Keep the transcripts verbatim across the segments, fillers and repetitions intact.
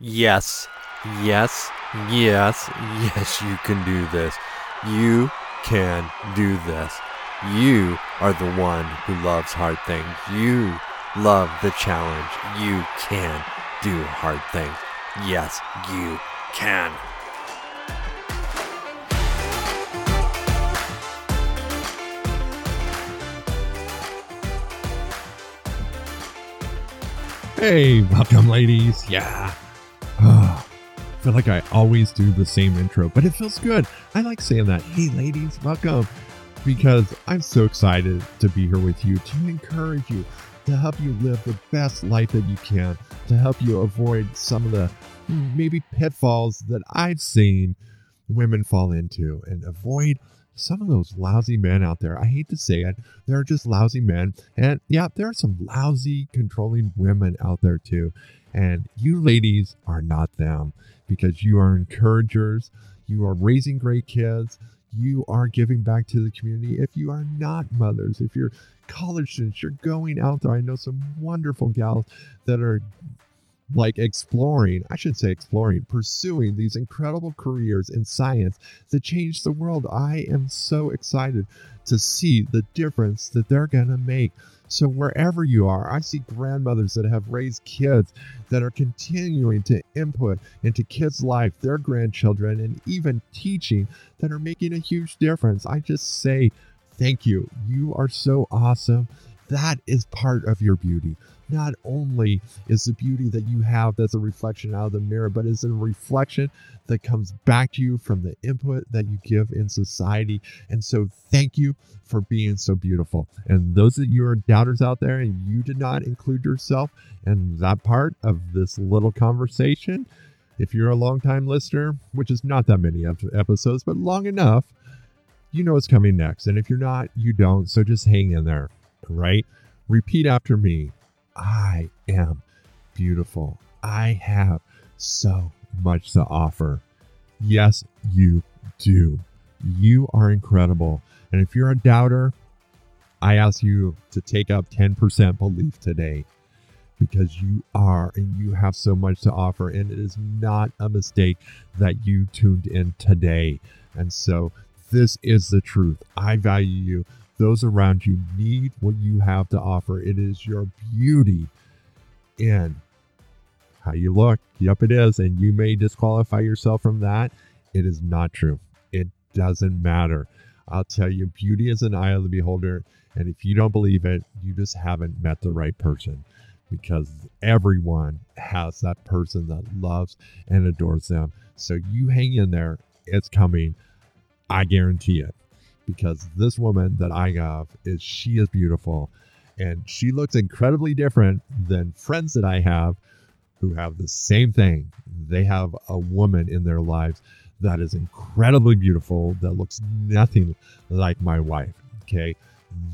Yes, yes, yes, yes, you can do this. You can do this. You are the one who loves hard things. You love the challenge. You can do hard things. Yes, you can. Hey, welcome, ladies. Yeah. I feel like I always do the same intro, but it feels good. I like saying that. Hey, ladies, welcome. Because I'm so excited to be here with you, to encourage you, to help you live the best life that you can, to help you avoid some of the maybe pitfalls that I've seen women fall into, and avoid some of those lousy men out there. I hate to say it. They're just lousy men. And yeah, there are some lousy, controlling women out there too. And you ladies are not them, because you are encouragers. You are raising great kids. You are giving back to the community. If you are not mothers, if you're college students, you're going out there. I know some wonderful gals that are like exploring, I should say exploring, pursuing these incredible careers in science that change the world. I am so excited to see the difference that they're going to make. So wherever you are, I see grandmothers that have raised kids that are continuing to input into kids' life, their grandchildren, and even teaching that are making a huge difference. I just say thank you. You are so awesome. That is part of your beauty. Not only is the beauty that you have that's a reflection out of the mirror, but it's a reflection that comes back to you from the input that you give in society. And so thank you for being so beautiful. And those of you are doubters out there and you did not include yourself in that part of this little conversation, if you're a longtime listener, which is not that many episodes, but long enough, you know what's coming next. And if you're not, you don't. So just hang in there, right? Repeat after me. I am beautiful. I have so much to offer. Yes, you do. You are incredible. And if you're a doubter, I ask you to take up ten percent belief today, because you are, and you have so much to offer. And it is not a mistake that you tuned in today. And so this is the truth. I value you. Those around you need what you have to offer. It is your beauty in how you look. Yep, it is. And you may disqualify yourself from that. It is not true. It doesn't matter. I'll tell you, beauty is an eye of the beholder. And if you don't believe it, you just haven't met the right person, because everyone has that person that loves and adores them. So you hang in there. It's coming. I guarantee it. Because this woman that I have is, she is beautiful, and she looks incredibly different than friends that I have who have the same thing. They have a woman in their lives that is incredibly beautiful, that looks nothing like my wife. Okay.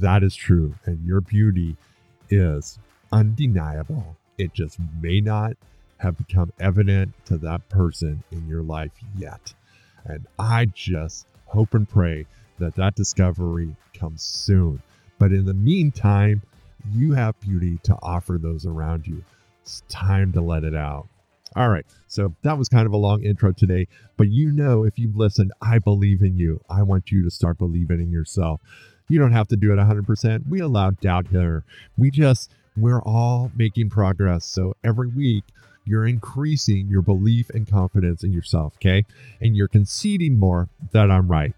That is true. And your beauty is undeniable. It just may not have become evident to that person in your life yet. And I just hope and pray that that discovery comes soon. But in the meantime, you have beauty to offer those around you. It's time to let it out. All right. So that was kind of a long intro today, but you know, if you've listened, I believe in you. I want you to start believing in yourself. You don't have to do it one hundred percent. We allow doubt here. We just, we're all making progress. So every week, you're increasing your belief and confidence in yourself. Okay. And you're conceding more that I'm right.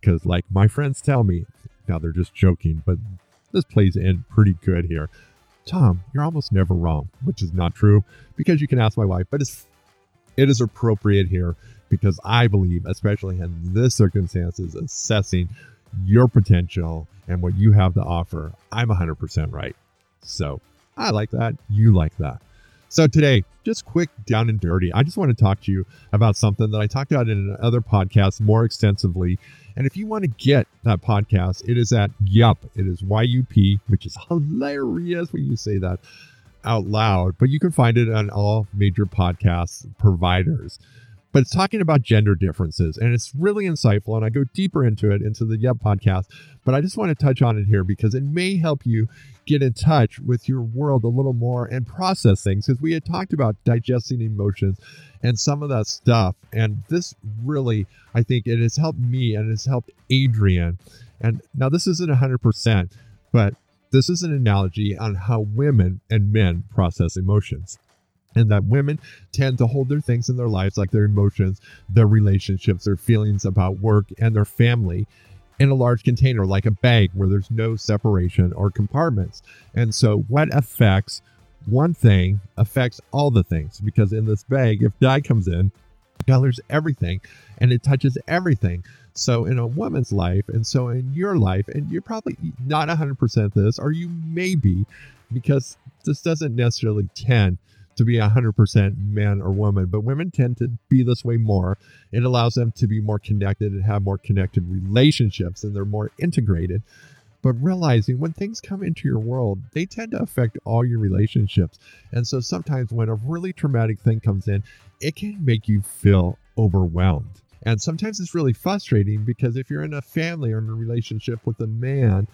Because like my friends tell me, now they're just joking, but this plays in pretty good here. Tom, you're almost never wrong, which is not true, because you can ask my wife, but it's, it is appropriate here, because I believe, especially in this circumstances, assessing your potential and what you have to offer, I'm one hundred percent right. So I like that. You like that. So today, just quick down and dirty, I just want to talk to you about something that I talked about in another podcast more extensively. And if you want to get that podcast, it is at Yup. It is Y U P, which is hilarious when you say that out loud. But you can find it on all major podcast providers. but it's talking about gender differences, and it's really insightful, and I go deeper into it into the Yep podcast, but I just want to touch on it here because it may help you get in touch with your world a little more and process things, because we had talked about digesting emotions and some of that stuff, and this really, I think it has helped me and it's helped Adrian. And now this isn't one hundred percent, but this is an analogy on how women and men process emotions, and that women tend to hold their things in their lives, like their emotions, their relationships, their feelings about work and their family, in a large container, like a bag where there's no separation or compartments. And so what affects one thing affects all the things, because in this bag, if dye comes in, it colors everything and it touches everything. So in a woman's life, and so in your life, and you're probably not one hundred percent this, or you may be, because this doesn't necessarily tend to be one hundred percent man or woman, but women tend to be this way more. It allows them to be more connected and have more connected relationships, and they're more integrated. But realizing when things come into your world, they tend to affect all your relationships. And so sometimes when a really traumatic thing comes in, it can make you feel overwhelmed. And sometimes it's really frustrating, because if you're in a family or in a relationship with a man,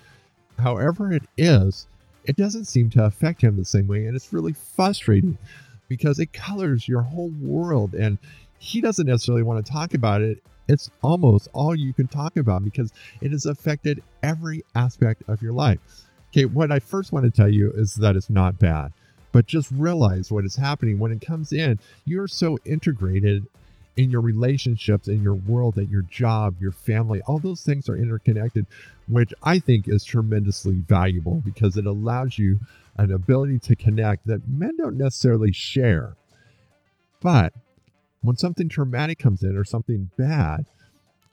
however it is, it doesn't seem to affect him the same way. And it's really frustrating because it colors your whole world, and he doesn't necessarily want to talk about it. It's almost all you can talk about because it has affected every aspect of your life. Okay, what I first want to tell you is that it's not bad, but just realize what is happening when it comes in. You're so integrated in your relationships, in your world, at your job, your family, all those things are interconnected, which I think is tremendously valuable because it allows you an ability to connect that men don't necessarily share. But when something traumatic comes in or something bad,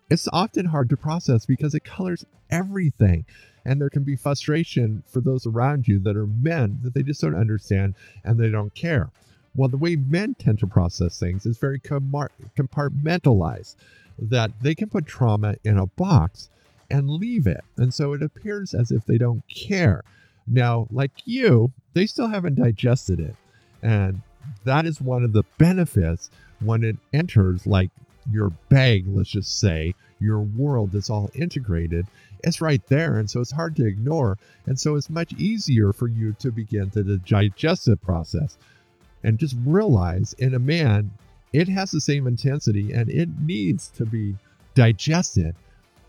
it's often hard to process because it colors everything. And there can be frustration for those around you that are men, that they just don't understand and they don't care. Well, the way men tend to process things is very compartmentalized, that they can put trauma in a box and leave it. And so it appears as if they don't care. Now, like you, they still haven't digested it. And that is one of the benefits when it enters, like your bag, let's just say, your world that's all integrated. It's right there, and so it's hard to ignore. And so it's much easier for you to begin to the digestive process. And just realize in a man, it has the same intensity and it needs to be digested.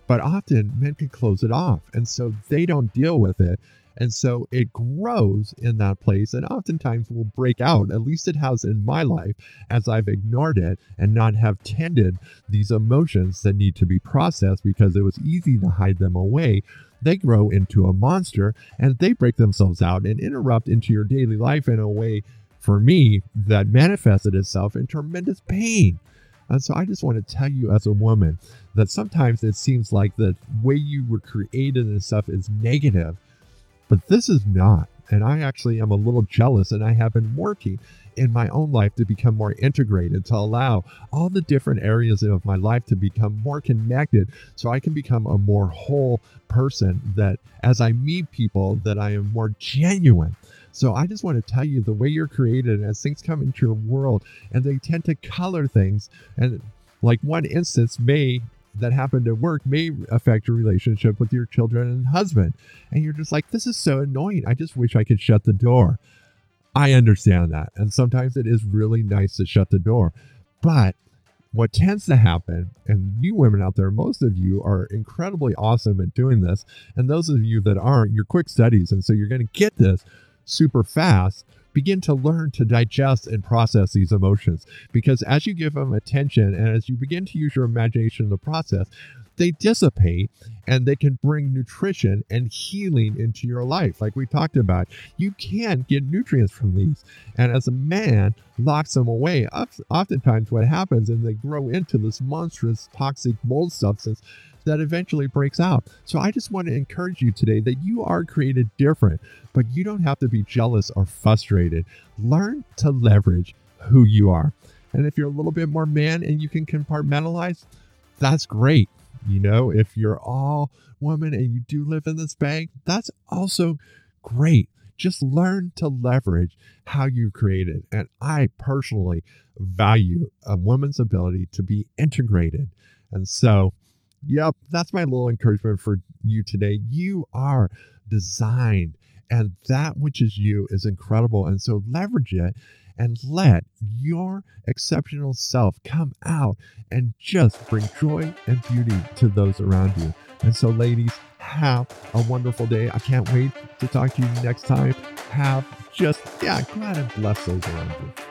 But often men can close it off, and so they don't deal with it. And so it grows in that place and oftentimes will break out. At least it has in my life, as I've ignored it and not have tended these emotions that need to be processed because it was easy to hide them away. They grow into a monster and they break themselves out and interrupt into your daily life in a way, for me, that manifested itself in tremendous pain. And so I just want to tell you as a woman that sometimes it seems like the way you were created and stuff is negative, but this is not. And I actually am a little jealous, and I have been working in my own life to become more integrated, to allow all the different areas of my life to become more connected so I can become a more whole person, that as I meet people, that I am more genuine. So I just want to tell you, the way you're created, as things come into your world and they tend to color things, and like one instance may that happened at work may affect your relationship with your children and husband. And you're just like, this is so annoying. I just wish I could shut the door. I understand that. And sometimes it is really nice to shut the door. But what tends to happen, and you women out there, most of you are incredibly awesome at doing this. And those of you that aren't, you're quick studies. And so you're going to get this super fast. Begin to learn to digest and process these emotions, because as you give them attention and as you begin to use your imagination in the process, they dissipate and they can bring nutrition and healing into your life. Like we talked about, you can get nutrients from these. And as a man locks them away, oftentimes what happens is they grow into this monstrous toxic mold substance that eventually breaks out. So I just want to encourage you today that you are created different, but you don't have to be jealous or frustrated. Learn to leverage who you are. And if you're a little bit more man and you can compartmentalize, that's great. You know, if you're all woman and you do live in this bag, that's also great. Just learn to leverage how you created. And I personally value a woman's ability to be integrated. And so, yep, that's my little encouragement for you today. You are designed, and that which is you is incredible. And so leverage it and let your exceptional self come out and just bring joy and beauty to those around you. And so, ladies, have a wonderful day. I can't wait to talk to you next time. Have just, yeah, go ahead and bless those around you.